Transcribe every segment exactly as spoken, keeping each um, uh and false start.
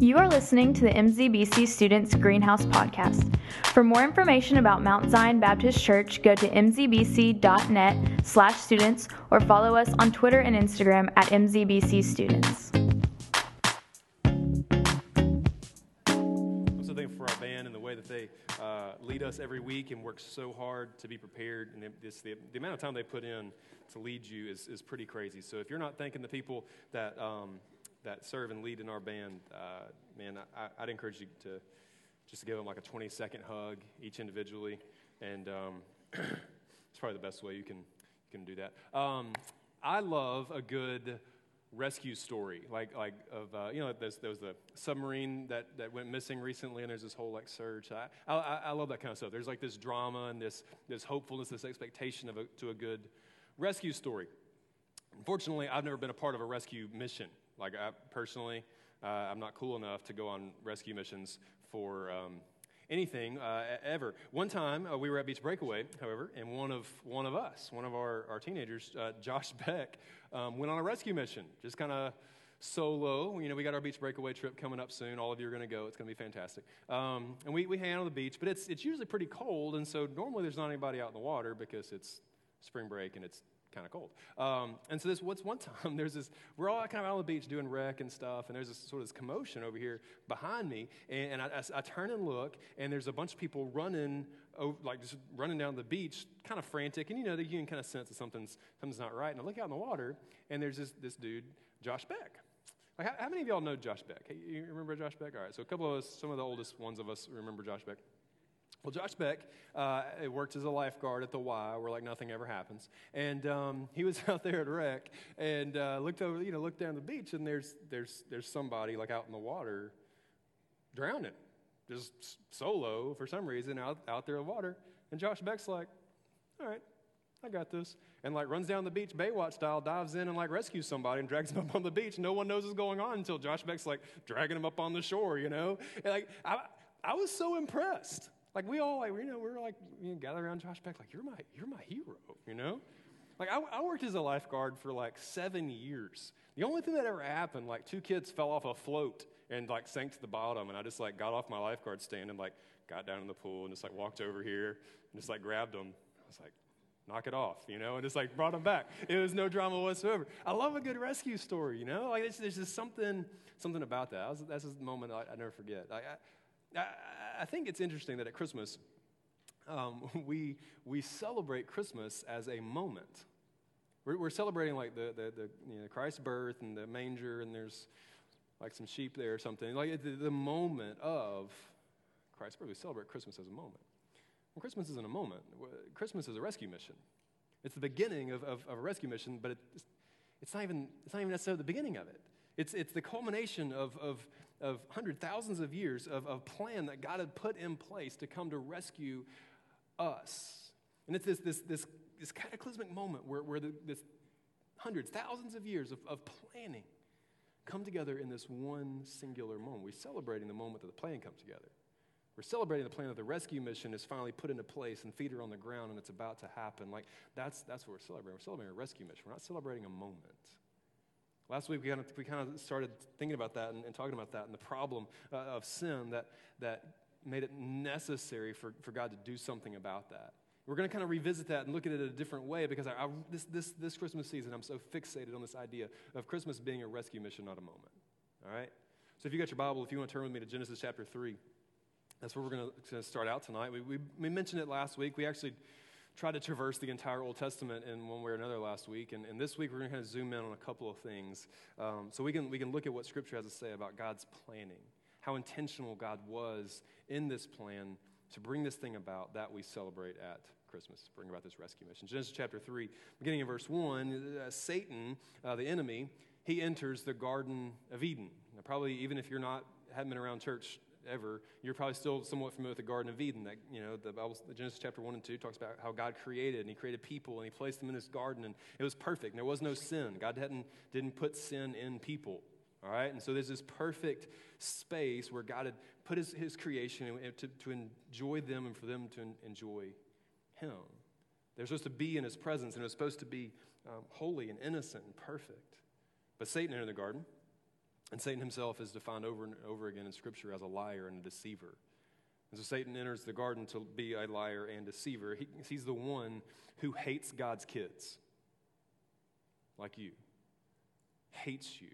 You are listening to the M Z B C Students Greenhouse Podcast. For more information about Mount Zion Baptist Church, go to mzbc.net slash students or follow us on Twitter and Instagram at M Z B C Students. I'm so thankful for our band and the way that they uh, lead us every week and work so hard to be prepared. And this, the, the amount of time they put in to lead you is, is pretty crazy. So if you're not thanking the people that... Um, that serve and lead in our band, uh, man, I, I'd encourage you to just give them like a twenty-second hug each individually, and um, it's probably the best way you can you can do that. Um, I love a good rescue story, like like of uh, you know, there's, there was the submarine that, that went missing recently, and there's this whole like surge. I, I I love that kind of stuff. There's like this drama and this this hopefulness, this expectation of a, to a good rescue story. Unfortunately, I've never been a part of a rescue mission. Like, I, personally, uh, I'm not cool enough to go on rescue missions for um, anything uh, ever. One time, uh, we were at Beach Breakaway, however, and one of one of us, one of our, our teenagers, uh, Josh Beck, um, went on a rescue mission, just kind of solo. You know, we got our Beach Breakaway trip coming up soon. All of you are going to go. It's going to be fantastic. Um, and we, we hang out on the beach, but it's it's usually pretty cold, and so normally there's not anybody out in the water because it's spring break and it's kind of cold. Um, and so this, what's one time, there's this, we're all kind of out on the beach doing wreck and stuff, and there's this sort of this commotion over here behind me, and, and I, I, I turn and look, and there's a bunch of people running, like just running down the beach, kind of frantic, and you know, you can kind of sense that something's, something's not right, and I look out in the water, and there's this, this dude, Josh Beck. Like, how, how many of y'all know Josh Beck? Hey, you remember Josh Beck? All right, so a couple of us, some of the oldest ones of us remember Josh Beck. Well, Josh Beck, uh, worked as a lifeguard at the Y, where like nothing ever happens, and um, he was out there at wreck, and uh, looked over, you know, looked down the beach, and there's there's there's somebody like out in the water, drowning, just solo for some reason out out there in the water, and Josh Beck's like, all right, I got this, and like runs down the beach Baywatch style, dives in and like rescues somebody and drags them up on the beach. No one knows what's going on until Josh Beck's like dragging him up on the shore, you know, and like I I was so impressed. Like, we all, like, you know, we were, like, you know, gather around Josh Beck, like, you're my you're my hero, you know? Like, I, I worked as a lifeguard for, like, seven years. The only thing that ever happened, like, two kids fell off a float and, like, sank to the bottom, and I just, like, got off my lifeguard stand and, like, got down in the pool and just, like, walked over here and just, like, grabbed them. I was like, knock it off, you know, and just, like, brought them back. It was no drama whatsoever. I love a good rescue story, you know? Like, it's, there's just something something about that. I was, that's just a moment I, I never forget. Like, I... I think it's interesting that at Christmas, um, we we celebrate Christmas as a moment. We're, we're celebrating like the the, the you know, Christ's birth and the manger, and there's like some sheep there or something. Like the, the moment of Christ's birth, we celebrate Christmas as a moment. Well, Christmas isn't a moment. Christmas is a rescue mission. It's the beginning of, of, of a rescue mission, but it's it's not even it's not even necessarily the beginning of it. It's it's the culmination of of of hundreds, thousands of years of, of plan that God had put in place to come to rescue us. And it's this this this, this cataclysmic moment where, where the, this hundreds, thousands of years of, of planning come together in this one singular moment. We're celebrating the moment that the plan comes together. We're celebrating the plan that the rescue mission is finally put into place and feet are on the ground and it's about to happen. Like, that's that's what we're celebrating. We're celebrating a rescue mission. We're not celebrating a moment. Last week, we kind of, we kind of started thinking about that and, and talking about that and the problem uh, of sin that that made it necessary for, for God to do something about that. We're going to kind of revisit that and look at it a different way because I, I, this, this, this Christmas season, I'm so fixated on this idea of Christmas being a rescue mission, not a moment. All right? So if you got your Bible, if you want to turn with me to Genesis chapter three, that's where we're going to start out tonight. We, we, we mentioned it last week. We actually tried to traverse the entire Old Testament in one way or another last week, and, and this week we're going to kind of zoom in on a couple of things, um, so we can we can look at what Scripture has to say about God's planning, how intentional God was in this plan to bring this thing about that we celebrate at Christmas, bring about this rescue mission. Genesis chapter three, beginning in verse one, uh, Satan, uh, the enemy, he enters the Garden of Eden. Now, probably even if you're not haven't been around church ever, you're probably still somewhat familiar with the Garden of Eden. That, you know, the Bible, Genesis chapter one and two talks about how God created, and he created people, and he placed them in this garden, and it was perfect. And there was no sin. God hadn't, didn't put sin in people, all right? And so there's this perfect space where God had put his, his creation to, to enjoy them and for them to enjoy him. They're supposed to be in his presence, and it was supposed to be um, holy and innocent and perfect. But Satan entered the garden, And Satan himself is defined over and over again in Scripture as a liar and a deceiver. And so Satan enters the garden to be a liar and deceiver. He, he's the one who hates God's kids, like you. Hates you.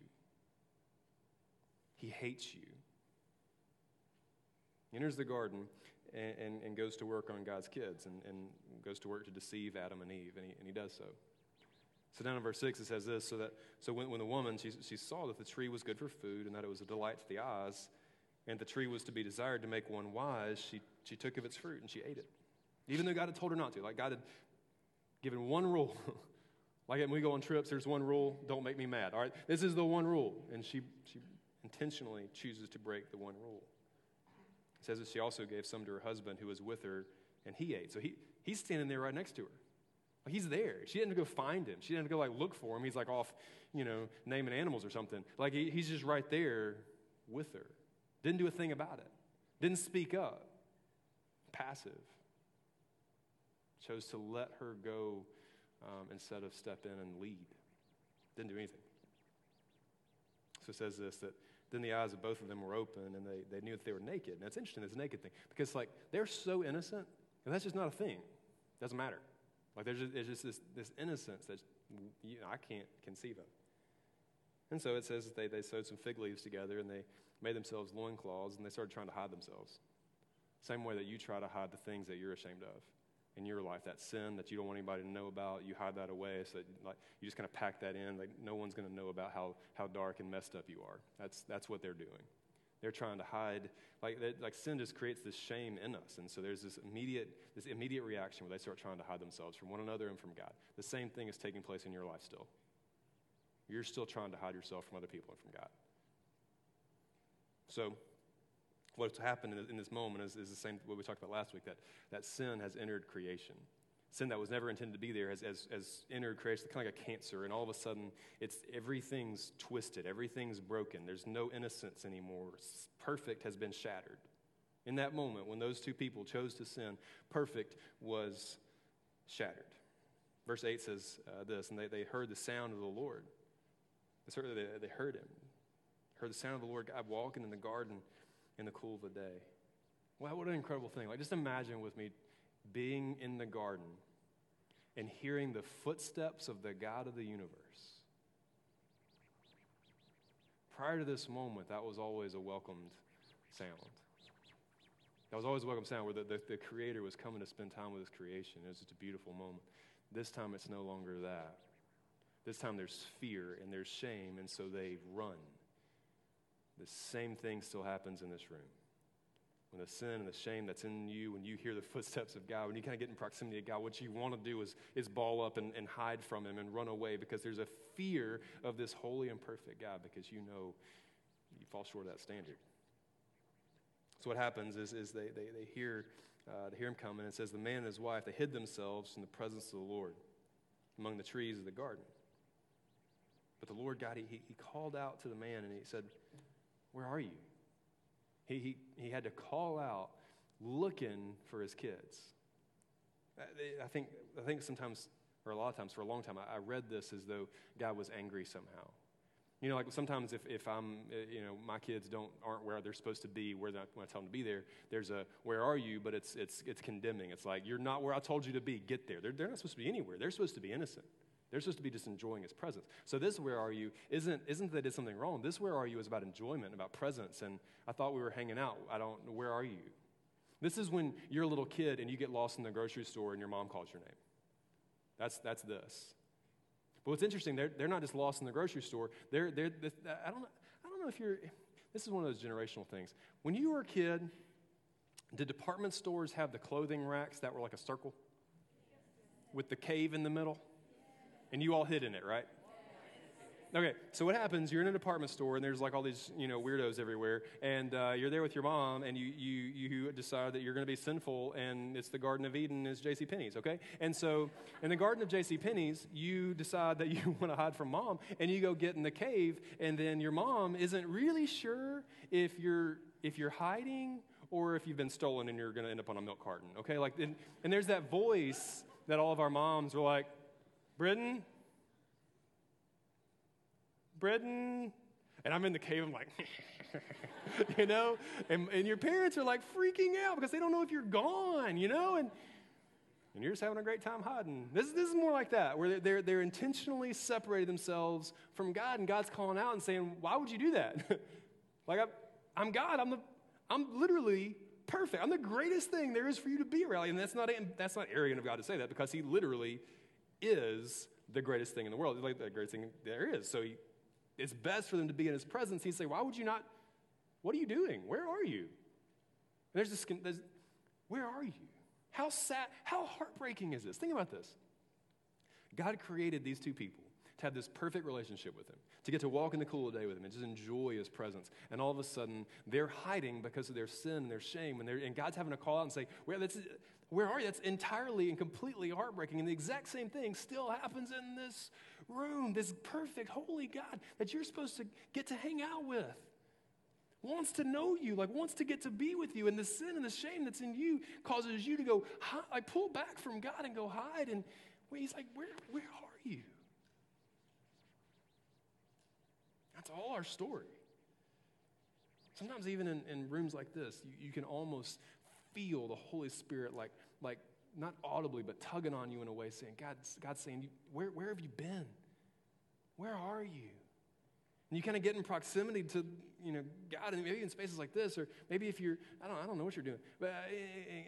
He hates you. He enters the garden and, and, and goes to work on God's kids and, and goes to work to deceive Adam and Eve, and he, and he does so. So down in verse six, it says this, so that so when, when the woman, she, she saw that the tree was good for food and that it was a delight to the eyes, and the tree was to be desired to make one wise, she, she took of its fruit and she ate it. Even though God had told her not to. Like God had given one rule. Like when we go on trips, there's one rule, don't make me mad. All right, this is the one rule. And she, she intentionally chooses to break the one rule. It says that she also gave some to her husband who was with her, and he ate. So he he's standing there right next to her. He's there. She didn't have to go find him. She didn't have to go, like, look for him. He's, like, off, you know, naming animals or something. Like, he, he's just right there with her. Didn't do a thing about it. Didn't speak up. Passive. Chose to let her go um, instead of step in and lead. Didn't do anything. So it says this, that then the eyes of both of them were open, and they, they knew that they were naked. Now, it's interesting, this naked thing, because, like, they're so innocent, and that's just not a thing. It doesn't matter. Like, there's just, there's just this, this innocence that you know, I can't conceive of. And so it says that they, they sewed some fig leaves together, and they made themselves loincloths, and they started trying to hide themselves. Same way that you try to hide the things that you're ashamed of in your life, that sin that you don't want anybody to know about, you hide that away, so that, like, you just kind of pack that in. Like, no one's going to know about how, how dark and messed up you are. That's that's what they're doing. They're trying to hide, like like sin just creates this shame in us, and so there's this immediate this immediate reaction where they start trying to hide themselves from one another and from God. The same thing is taking place in your life still. You're still trying to hide yourself from other people and from God. So, what's happened in this moment is, is the same what we talked about last week, that that sin has entered creation. Sin that was never intended to be there has, has, has entered creation, kind of like a cancer, and all of a sudden, it's everything's twisted, everything's broken. There's no innocence anymore. Perfect has been shattered. In that moment, when those two people chose to sin, perfect was shattered. Verse eight says uh, this, and they, they heard the sound of the Lord. They they heard him. Heard the sound of the Lord God walking in the garden in the cool of the day. Wow, what an incredible thing. Like, just imagine with me being in the garden and hearing the footsteps of the God of the universe. Prior to this moment, that was always a welcomed sound. That was always a welcome sound where the, the, the Creator was coming to spend time with his creation. It was just a beautiful moment. This time, it's no longer that. This time, there's fear and there's shame, and so they run. The same thing still happens in this room. When the sin and the shame that's in you, when you hear the footsteps of God, when you kind of get in proximity to God, what you want to do is, is ball up and, and hide from him and run away because there's a fear of this holy and perfect God because you know you fall short of that standard. So what happens is, is they, they, they, hear, uh, they hear him coming, and it says the man and his wife, they hid themselves from the presence of the Lord among the trees of the garden. But the Lord God, he, he called out to the man, and he said, where are you? He, he he had to call out looking for his kids. I think I think sometimes, or a lot of times for a long time, I, I read this as though God was angry somehow. You know, like sometimes if, if I'm, you know, my kids don't aren't where they're supposed to be, where not, when I tell them to be there, there's a, where are you? But it's it's it's condemning. It's like, you're not where I told you to be. Get there. They're, they're not supposed to be anywhere. They're supposed to be innocent. They're supposed to be just enjoying his presence. So this where are you isn't isn't that they did something wrong. This where are you is about enjoyment, about presence. And I thought we were hanging out. I don't, where are you? This is when you're a little kid and you get lost in the grocery store and your mom calls your name. That's that's this. But what's interesting, they're they're not just lost in the grocery store. They're they're I don't I don't know if you're, this is one of those generational things. When you were a kid, did department stores have the clothing racks that were like a circle with the cave in the middle? And you all hid in it, right? Okay, so what happens, you're in a department store, and there's like all these, you know, weirdos everywhere, and uh, you're there with your mom, and you you you decide that you're going to be sinful, and it's the Garden of Eden, is JCPenney's, okay? And so in the Garden of JCPenney's, you decide that you want to hide from mom, and you go get in the cave, and then your mom isn't really sure if you're if you're hiding or if you've been stolen and you're going to end up on a milk carton, okay? Like, and, and there's that voice that all of our moms were like, Britain, Britain, And I'm in the cave, I'm like, you know, and, and your parents are like freaking out because they don't know if you're gone, you know, and and you're just having a great time hiding. This, this is more like that, where they're, they're intentionally separating themselves from God, and God's calling out and saying, why would you do that? Like, I'm, I'm God, I'm the, I'm literally perfect. I'm the greatest thing there is for you to be around. And that's not, that's not arrogant of God to say that, because he literally is the greatest thing in the world. He's like the greatest thing there is. So he, it's best for them to be in his presence. He'd say, why would you not, what are you doing? Where are you? And there's this, there's, where are you? How sad, how heartbreaking is this? Think about this. God created these two people to have this perfect relationship with him, to get to walk in the cool of the day with him and just enjoy his presence. And all of a sudden, they're hiding because of their sin and their shame, and, they're, and God's having to call out and say, where, that's, where are you? That's entirely and completely heartbreaking. And the exact same thing still happens in this room, this perfect, holy God that you're supposed to get to hang out with. Wants to know you, like wants to get to be with you, and the sin and the shame that's in you causes you to go, like pull back from God and go hide. And wait, he's like, where, where are you? That's all our story. Sometimes even in, in rooms like this, you, you can almost feel the Holy Spirit, like, like not audibly, but tugging on you in a way, saying, God, God's saying, where, where have you been? Where are you? And you kind of get in proximity to, you know, God, and maybe in spaces like this, or maybe if you're, I don't, I don't know what you're doing, but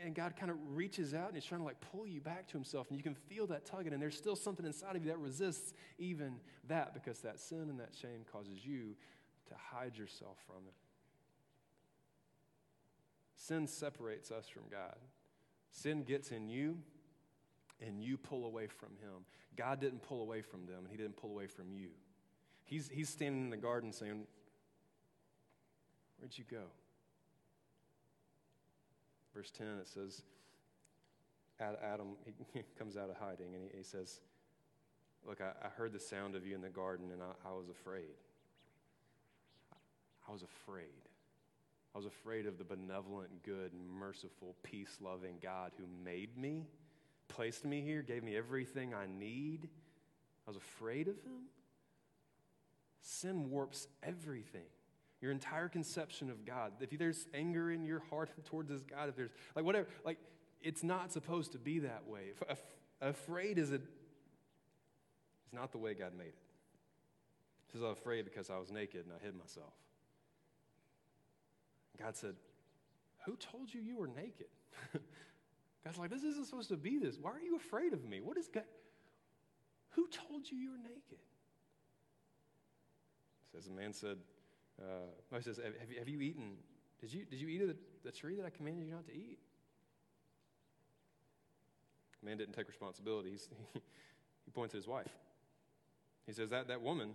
and God kind of reaches out and he's trying to like pull you back to himself, and you can feel that tugging, and there's still something inside of you that resists even that, because that sin and that shame causes you to hide yourself from it. Sin separates us from God. Sin gets in you, and you pull away from him. God didn't pull away from them, and he didn't pull away from you. He's he's standing in the garden saying, where'd you go? Verse ten, it says, Adam, he comes out of hiding, and he, he says, look, I, I heard the sound of you in the garden, and I, I was afraid. I was afraid. I was afraid of the benevolent, good, merciful, peace-loving God who made me, placed me here, gave me everything I need. I was afraid of him. Sin warps everything. Your entire conception of God. If there's anger in your heart towards this God, if there's like whatever, like it's not supposed to be that way. Af- afraid is a, it's not the way God made it. It says, I'm afraid because I was naked and I hid myself. God said, who told you you were naked? God's like, this isn't supposed to be this. Why are you afraid of me? What is God? Who told you you were naked? It says, the man said, Uh, it says, have you, have you eaten? Did you did you eat of the, the tree that I commanded you not to eat? The man didn't take responsibility. He's, he, he points at his wife. He says, that that woman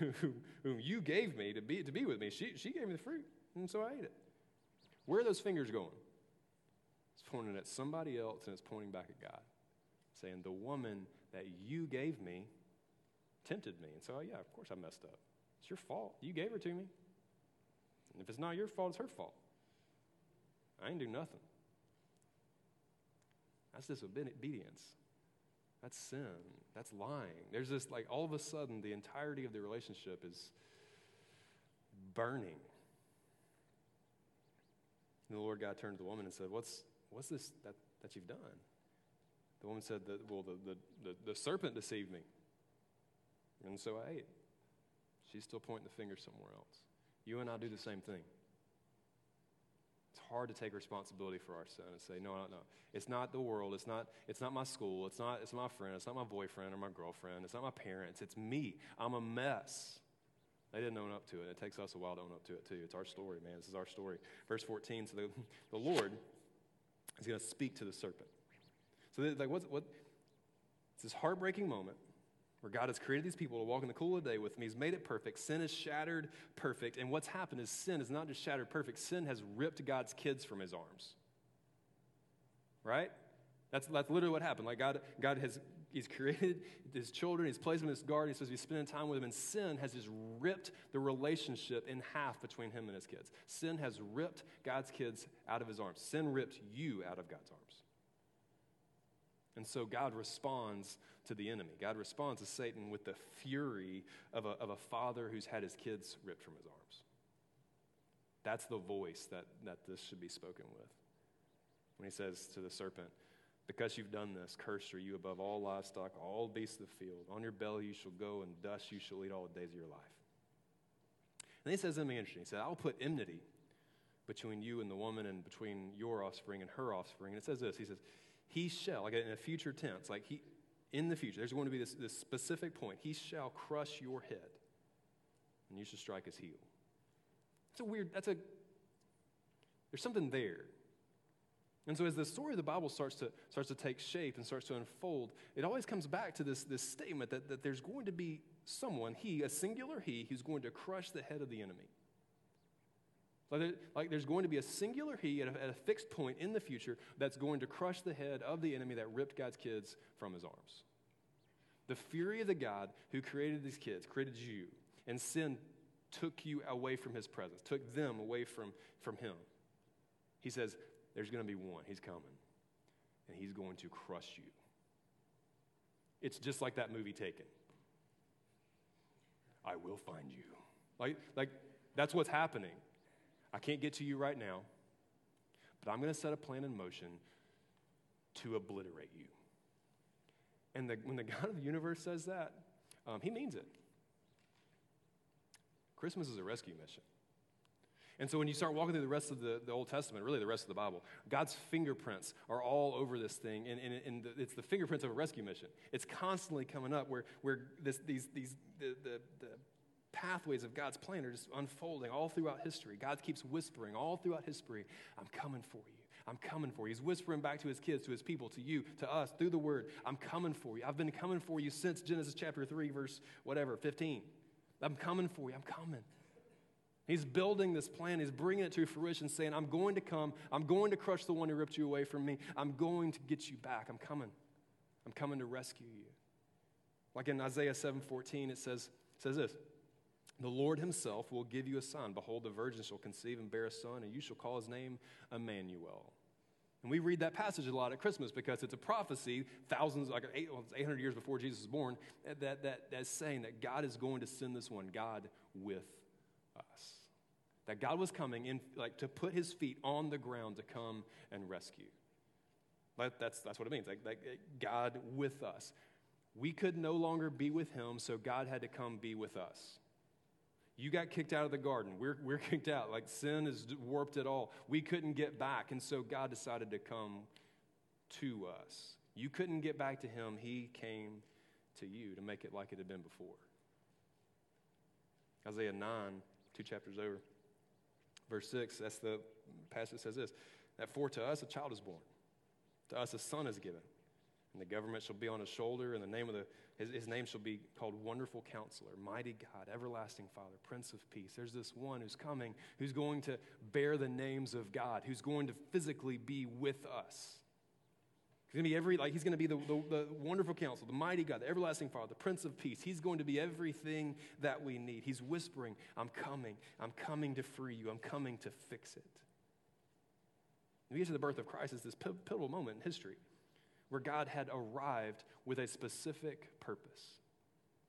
who, whom you gave me to be to be with me, she she gave me the fruit, and so I ate it. Where are those fingers going? It's pointing at somebody else, and it's pointing back at God, saying, the woman that you gave me tempted me, and so yeah, of course I messed up. It's your fault. You gave her to me. And if it's not your fault, it's her fault. I didn't do nothing. That's disobedience. That's sin. That's lying. There's this, like, all of a sudden, the entirety of the relationship is burning. And the Lord God turned to the woman and said, What's what's this that, that you've done? The woman said, that, well, the, the, the, the serpent deceived me, and so I ate. She's still pointing the finger somewhere else. You and I do the same thing. It's hard to take responsibility for our sin and say, no, no, no. It's not the world. It's not, it's not my school. It's not, it's my friend. It's not my boyfriend or my girlfriend. It's not my parents. It's me. I'm a mess. They didn't own up to it. It takes us a while to own up to it, too. It's our story, man. This is our story. Verse fourteen, so the, the Lord is going to speak to the serpent. So like, what's, what? It's this heartbreaking moment where God has created these people to walk in the cool of the day with me. He's made it perfect. Sin is shattered perfect. And what's happened is sin is not just shattered perfect. Sin has ripped God's kids from his arms. Right? That's, that's literally what happened. Like God, God has, he's created his children. He's placed them in this garden. He's supposed to be spending time with them. And sin has just ripped the relationship in half between him and his kids. Sin has ripped God's kids out of his arms. Sin ripped you out of God's arms. And so God responds to the enemy. God responds to Satan with the fury of a, of a father who's had his kids ripped from his arms. That's the voice that, that this should be spoken with. When he says to the serpent, because you've done this, cursed are you above all livestock, all beasts of the field. On your belly you shall go, and dust you shall eat all the days of your life. And then he says something interesting. He said, I'll put enmity between you and the woman and between your offspring and her offspring. And it says this. He says, he shall, like in a future tense, like he, in the future, there's going to be this, this specific point. He shall crush your head, and you shall strike his heel. That's a weird, that's a, there's something there. And so as the story of the Bible starts to starts to take shape and starts to unfold, it always comes back to this, this statement that, that there's going to be someone, he, a singular he, who's going to crush the head of the enemy. Like, there, like there's going to be a singular he at a, at a fixed point in the future that's going to crush the head of the enemy that ripped God's kids from his arms. The fury of the God who created these kids, created you, and sin took you away from his presence, took them away from, from him. He says, there's going to be one. He's coming. And he's going to crush you. It's just like that movie Taken. I will find you. Like, like that's what's happening. I can't get to you right now, but I'm going to set a plan in motion to obliterate you. And the, when the God of the universe says that, um, he means it. Christmas is a rescue mission. And so when you start walking through the rest of the, the Old Testament, really the rest of the Bible, God's fingerprints are all over this thing, and, and, and the, it's the fingerprints of a rescue mission. It's constantly coming up where, where this, these, these, the, the, the pathways of God's plan are just unfolding all throughout history. God keeps whispering all throughout history, I'm coming for you. I'm coming for you. He's whispering back to his kids, to his people, to you, to us, through the word. I'm coming for you. I've been coming for you since Genesis chapter three, verse whatever, fifteen. I'm coming for you. I'm coming. He's building this plan. He's bringing it to fruition, saying, I'm going to come. I'm going to crush the one who ripped you away from me. I'm going to get you back. I'm coming. I'm coming to rescue you. Like in Isaiah seven fourteen, it says, it says this, the Lord himself will give you a son. Behold, the virgin shall conceive and bear a son, and you shall call his name Emmanuel. And we read that passage a lot at Christmas because it's a prophecy, thousands, like eight hundred years before Jesus was born, that, that, that's saying that God is going to send this one, God with us. That God was coming in, like, to put his feet on the ground to come and rescue. Like, that's, that's what it means, like, like God with us. We could no longer be with him, so God had to come be with us. You got kicked out of the garden. We're, we're kicked out. Like, sin has warped it all. We couldn't get back, and so God decided to come to us. You couldn't get back to him. He came to you to make it like it had been before. Isaiah nine, two chapters over, verse six, that's the passage that says this, that for to us a child is born, to us a son is given, and the government shall be on his shoulder, and the name of the his, his name shall be called Wonderful Counselor, Mighty God, Everlasting Father, Prince of Peace. There's this one who's coming, who's going to bear the names of God, who's going to physically be with us. He's going to be every, like, he's going to be the, the, the Wonderful Counselor, the Mighty God, the Everlasting Father, the Prince of Peace. He's going to be everything that we need. He's whispering, I'm coming. I'm coming to free you. I'm coming to fix it. And we get to the birth of Christ as this pivotal moment in history where God had arrived with a specific purpose.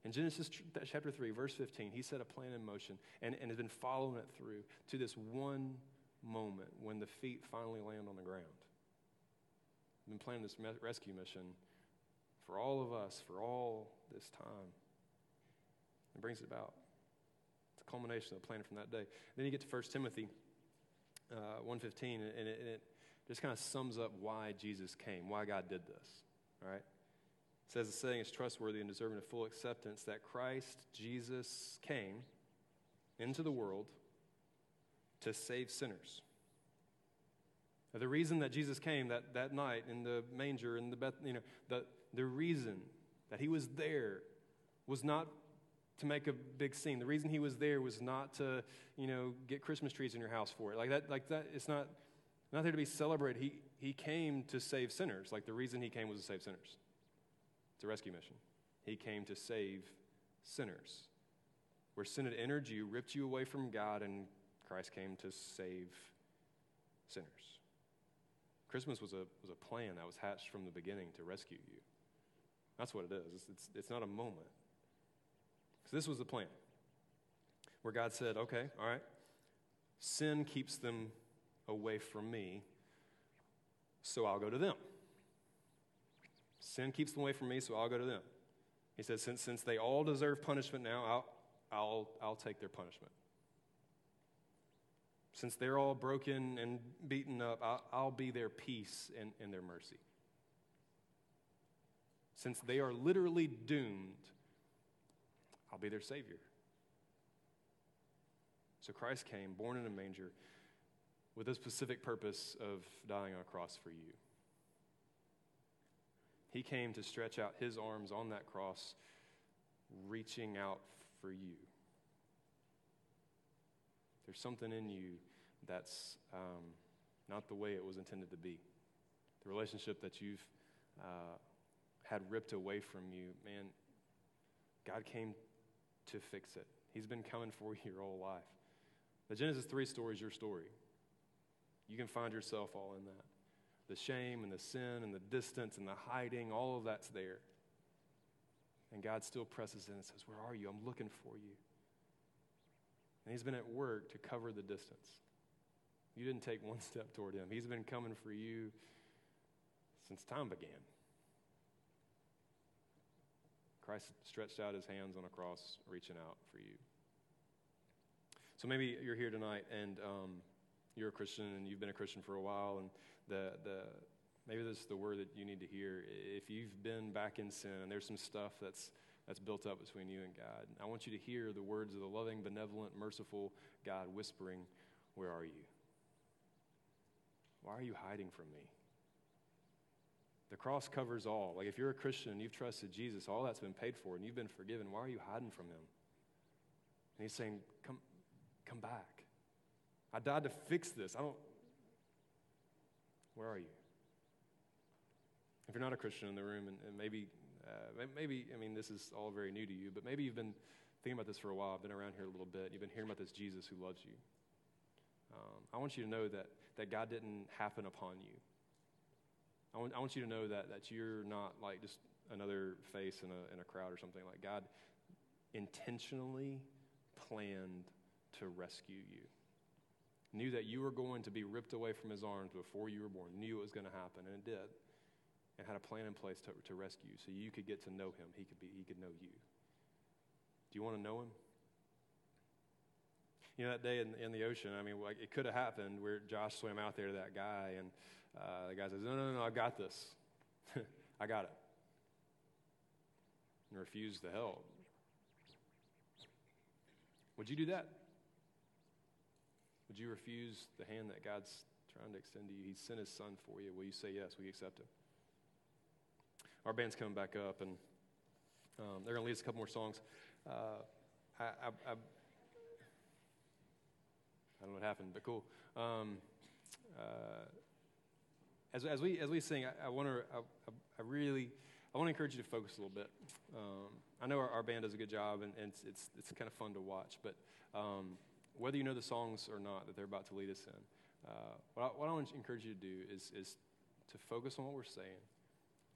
In Genesis chapter three, verse fifteen, he set a plan in motion and, and has been following it through to this one moment when the feet finally land on the ground. Been planning this rescue mission for all of us, for all this time. It brings it about. It's a culmination of the plan from that day. Then you get to First Timothy uh, one fifteen, and it, and it just kind of sums up why Jesus came, why God did this, all right? It says, the saying is trustworthy and deserving of full acceptance, that Christ Jesus came into the world to save sinners. The reason that Jesus came that, that night in the manger, in the Beth, you know, the, the reason that he was there was not to make a big scene. The reason he was there was not to, you know, get Christmas trees in your house for it. Like that, like that, it's not, not there to be celebrated. He he came to save sinners. Like the reason he came was to save sinners. It's a rescue mission. He came to save sinners. Where sin had entered you, ripped you away from God, and Christ came to save sinners. Christmas was a was a plan that was hatched from the beginning to rescue you. That's what it is. It's it's, it's not a moment. So this was the plan, where God said, okay, all right, sin keeps them away from me, so I'll go to them. Sin keeps them away from me, so I'll go to them. He said, since since they all deserve punishment now, I'll I'll I'll take their punishment. Since they're all broken and beaten up, I'll, I'll be their peace and, and their mercy. Since they are literally doomed, I'll be their Savior. So Christ came, born in a manger, with a specific purpose of dying on a cross for you. He came to stretch out his arms on that cross, reaching out for you. There's something in you that's um, not the way it was intended to be. The relationship that you've uh, had ripped away from you, man, God came to fix it. He's been coming for you your whole life. The Genesis three story is your story. You can find yourself all in that. The shame and the sin and the distance and the hiding, all of that's there. And God still presses in and says, where are you? I'm looking for you. And he's been at work to cover the distance. You didn't take one step toward him. He's been coming for you since time began. Christ stretched out his hands on a cross, reaching out for you. So maybe you're here tonight and um, you're a Christian and you've been a Christian for a while, and the the maybe this is the word that you need to hear. If you've been back in sin and there's some stuff that's that's built up between you and God, I want you to hear the words of the loving, benevolent, merciful God whispering, where are you? Why are you hiding from me? The cross covers all. Like, if you're a Christian and you've trusted Jesus, all that's been paid for and you've been forgiven, why are you hiding from him? And he's saying, come come back. I died to fix this. I don't, where are you? If you're not a Christian in the room, and, and maybe, uh, maybe, I mean, this is all very new to you, but maybe you've been thinking about this for a while, been around here a little bit, you've been hearing about this Jesus who loves you. Um, I want you to know that that God didn't happen upon you. I want, I want you to know that that you're not like just another face in a in a crowd or something. Like, God intentionally planned to rescue you. Knew that you were going to be ripped away from his arms before you were born. Knew it was going to happen, and it did. And had a plan in place to, to rescue you, so you could get to know him. He could be. He could know you. Do you want to know him? You know, that day in, in the ocean, I mean, like, it could have happened where Josh swam out there to that guy, and uh, the guy says, no, no, no, no I got this. I got it. And refused the help. Would you do that? Would you refuse the hand that God's trying to extend to you? He sent his son for you. Will you say yes? Will you accept him? Our band's coming back up, and um, they're going to lead us a couple more songs. Uh, I, I, I, I don't know what happened, but cool. Um, uh, as as we as we sing, I, I want to I, I really I want to encourage you to focus a little bit. Um, I know our, our band does a good job, and, and it's it's, it's kind of fun to watch. But um, whether you know the songs or not that they're about to lead us in, uh, what I, what I want to encourage you to do is is to focus on what we're saying.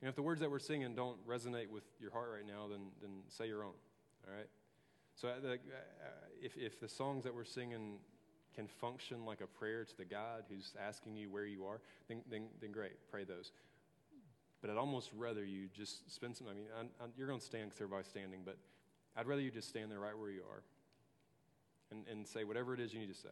You know, if the words that we're singing don't resonate with your heart right now, then then say your own, all right? So the, if if the songs that we're singing can function like a prayer to the God who's asking you where you are, then then, then great, pray those. But I'd almost rather you just spend some, I mean, I, I, you're going to stand because everybody's standing, but I'd rather you just stand there right where you are and, and say whatever it is you need to say.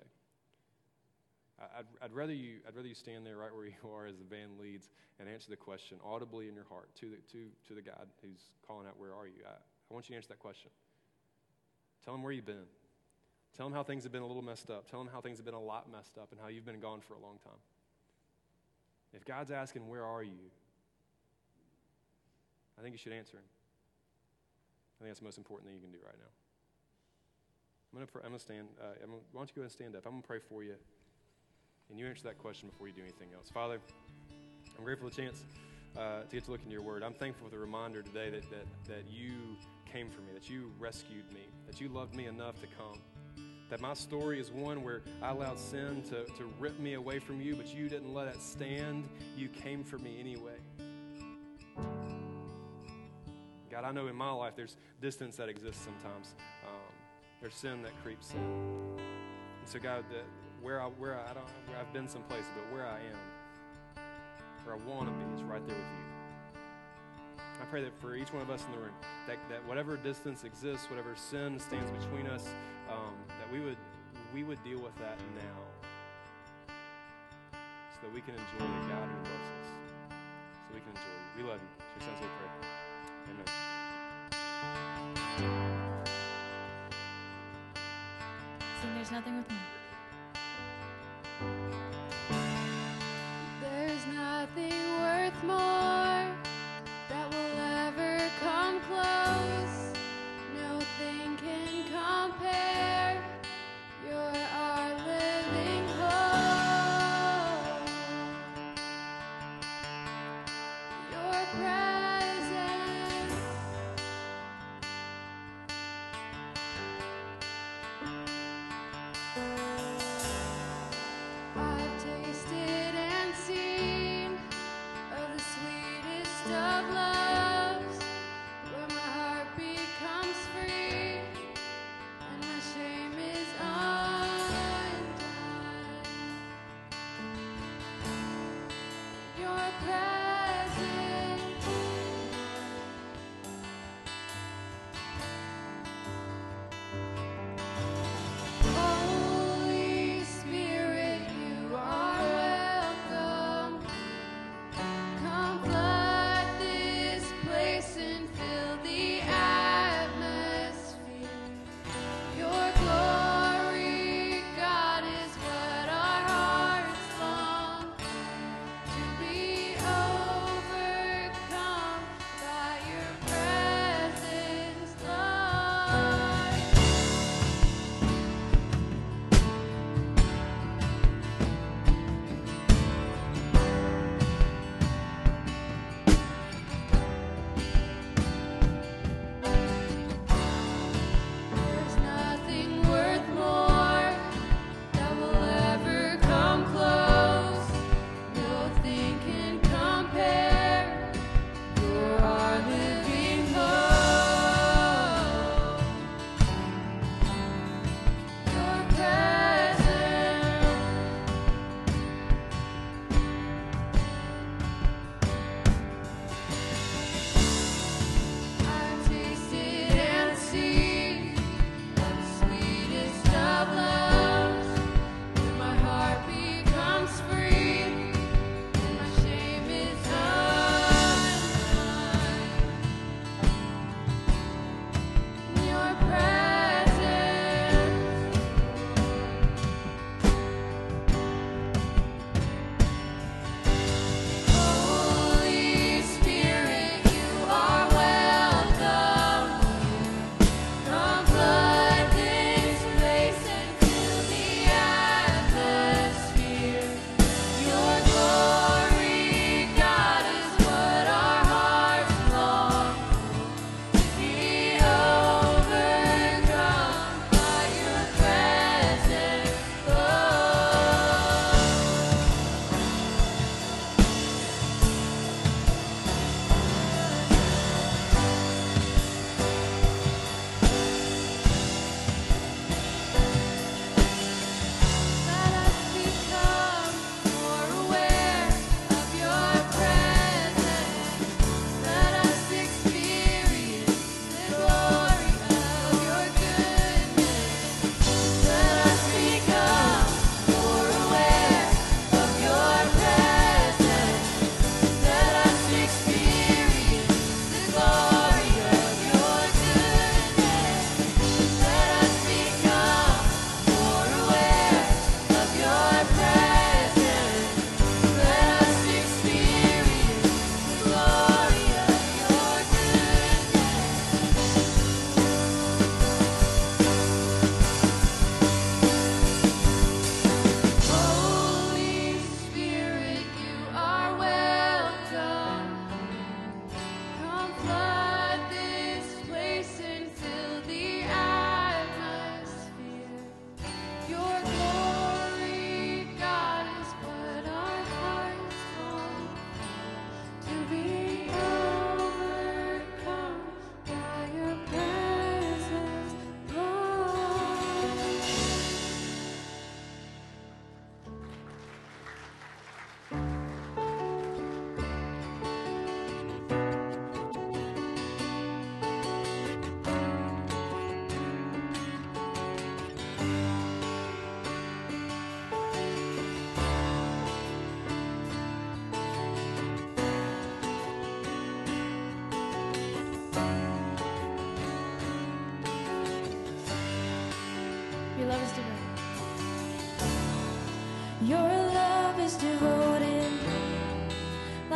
I'd, I'd rather you. I'd rather you stand there right where you are as the band leads and answer the question audibly in your heart to the to to the God who's calling out, "Where are you?" I, I want you to answer that question. Tell him where you've been. Tell him how things have been a little messed up. Tell him how things have been a lot messed up and how you've been gone for a long time. If God's asking, "Where are you?" I think you should answer him. I think that's the most important thing you can do right now. I'm gonna. Pr- I'm gonna stand. Uh, I'm gonna, why don't you go ahead and stand up? I'm gonna pray for you. And you answer that question before you do anything else. Father, I'm grateful for the chance uh, to get to look into your word. I'm thankful for the reminder today that, that, that you came for me, that you rescued me, that you loved me enough to come. That my story is one where I allowed sin to, to rip me away from you, but you didn't let it stand. You came for me anyway. God, I know in my life there's distance that exists sometimes. Um, there's sin that creeps in. And so, God, that where I where I don't where I've been someplace, but where I am, where I want to be, is right there with you. I pray that for each one of us in the room, that, that whatever distance exists, whatever sin stands between us, um, that we would we would deal with that now, so that we can enjoy the God who loves us, so we can enjoy you. We love you. It's your son's we pray. Amen. Sing There's Nothing With Me. There's nothing worth more that will ever come close. Nothing can compare. You're our living hope. Your presence. I've tasted and seen of the sweet.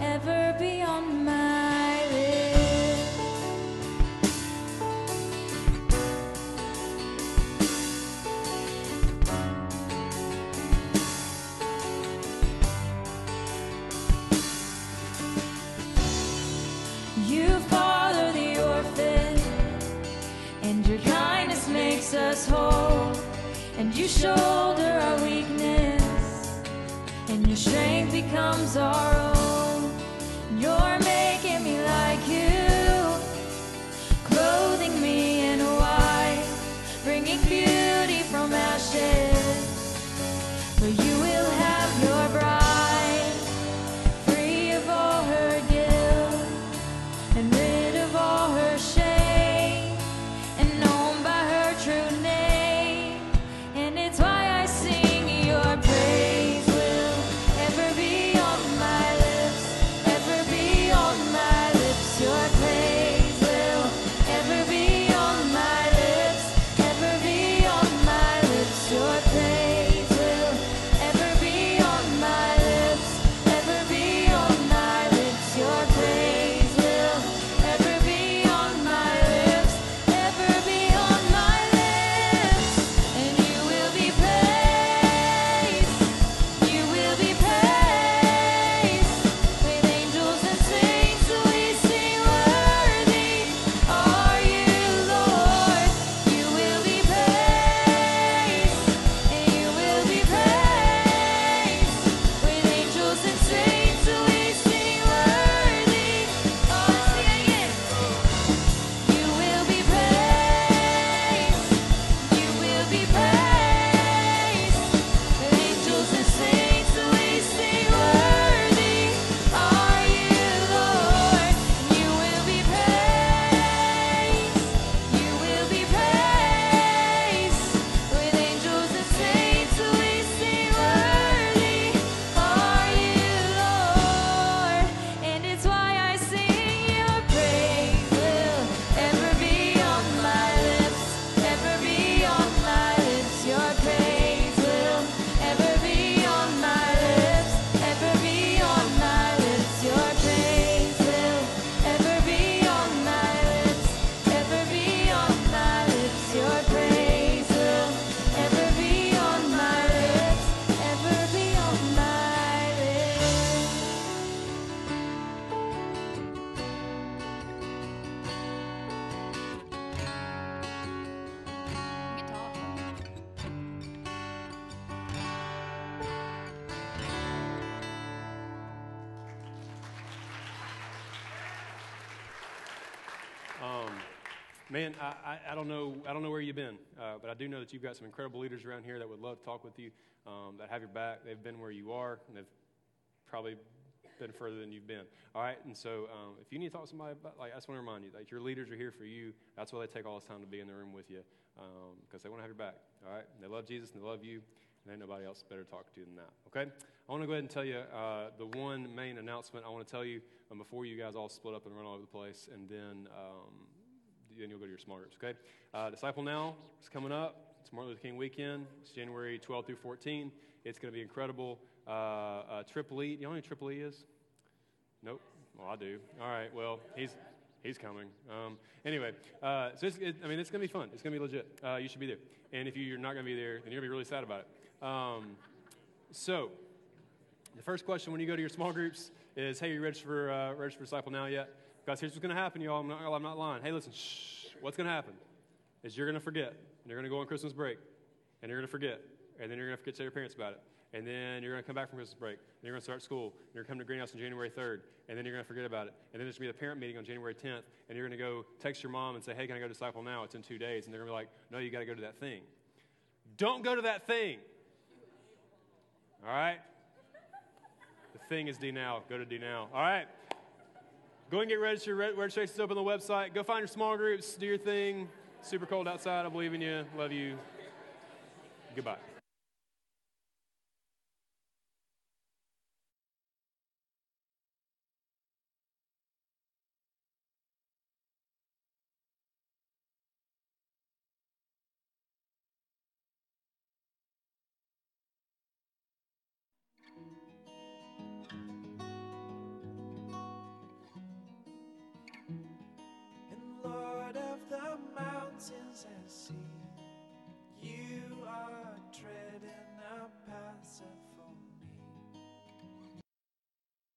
ever be on my lips. You father the orphan, and your kindness makes us whole, and you shoulder our weakness, and your strength becomes our own. You're making me like you, clothing me in white, bringing beauty from ashes, for you will have your bride, free of all her guilt, and rid of all her shame, man. I, I, I don't know. I don't know where you've been, uh, but I do know that you've got some incredible leaders around here that would love to talk with you, um, that have your back. They've been where you are, and they've probably been further than you've been. All right, and so um, if you need to talk to somebody about, like, I just want to remind you, like, your leaders are here for you. That's why they take all this time to be in the room with you, because um, they want to have your back. All right, and they love Jesus and they love you, and ain't nobody else better to talk to than that. Okay, I want to go ahead and tell you uh, the one main announcement I want to tell you um, before you guys all split up and run all over the place, and then. Um, Then you'll go to your small groups, okay? Uh, Disciple Now is coming up. It's Martin Luther King weekend. It's January twelfth through fourteenth. It's going to be incredible. Uh, uh, Triple E, you know who Triple E is? Nope. Well, I do. All right, well, he's he's coming. Um, anyway, uh, so it's, it, I mean, it's going to be fun. It's going to be legit. Uh, you should be there. And if you're not going to be there, then you're going to be really sad about it. Um, so, The first question when you go to your small groups is, hey, you registered for, uh, registered for Disciple Now yet? Guys, here's what's going to happen, y'all. I'm not, I'm not lying. Hey, listen, shh. What's going to happen is you're going to forget, and you're going to go on Christmas break, and you're going to forget, and then you're going to forget to tell your parents about it. And then you're going to come back from Christmas break, and you're going to start school, and you're coming to Greenhouse on January third, and then you're going to forget about it. And then there's going to be the parent meeting on January tenth, and you're going to go text your mom and say, hey, can I go to Disciple Now? It's in two days. And they're going to be like, no, you got to go to that thing. Don't go to that thing. All right? The thing is D Now. Go to D Now. All right? Go and get registered. Registration's open on the website. Go find your small groups. Do your thing. Super cold outside. I believe in you. Love you. Goodbye. I see.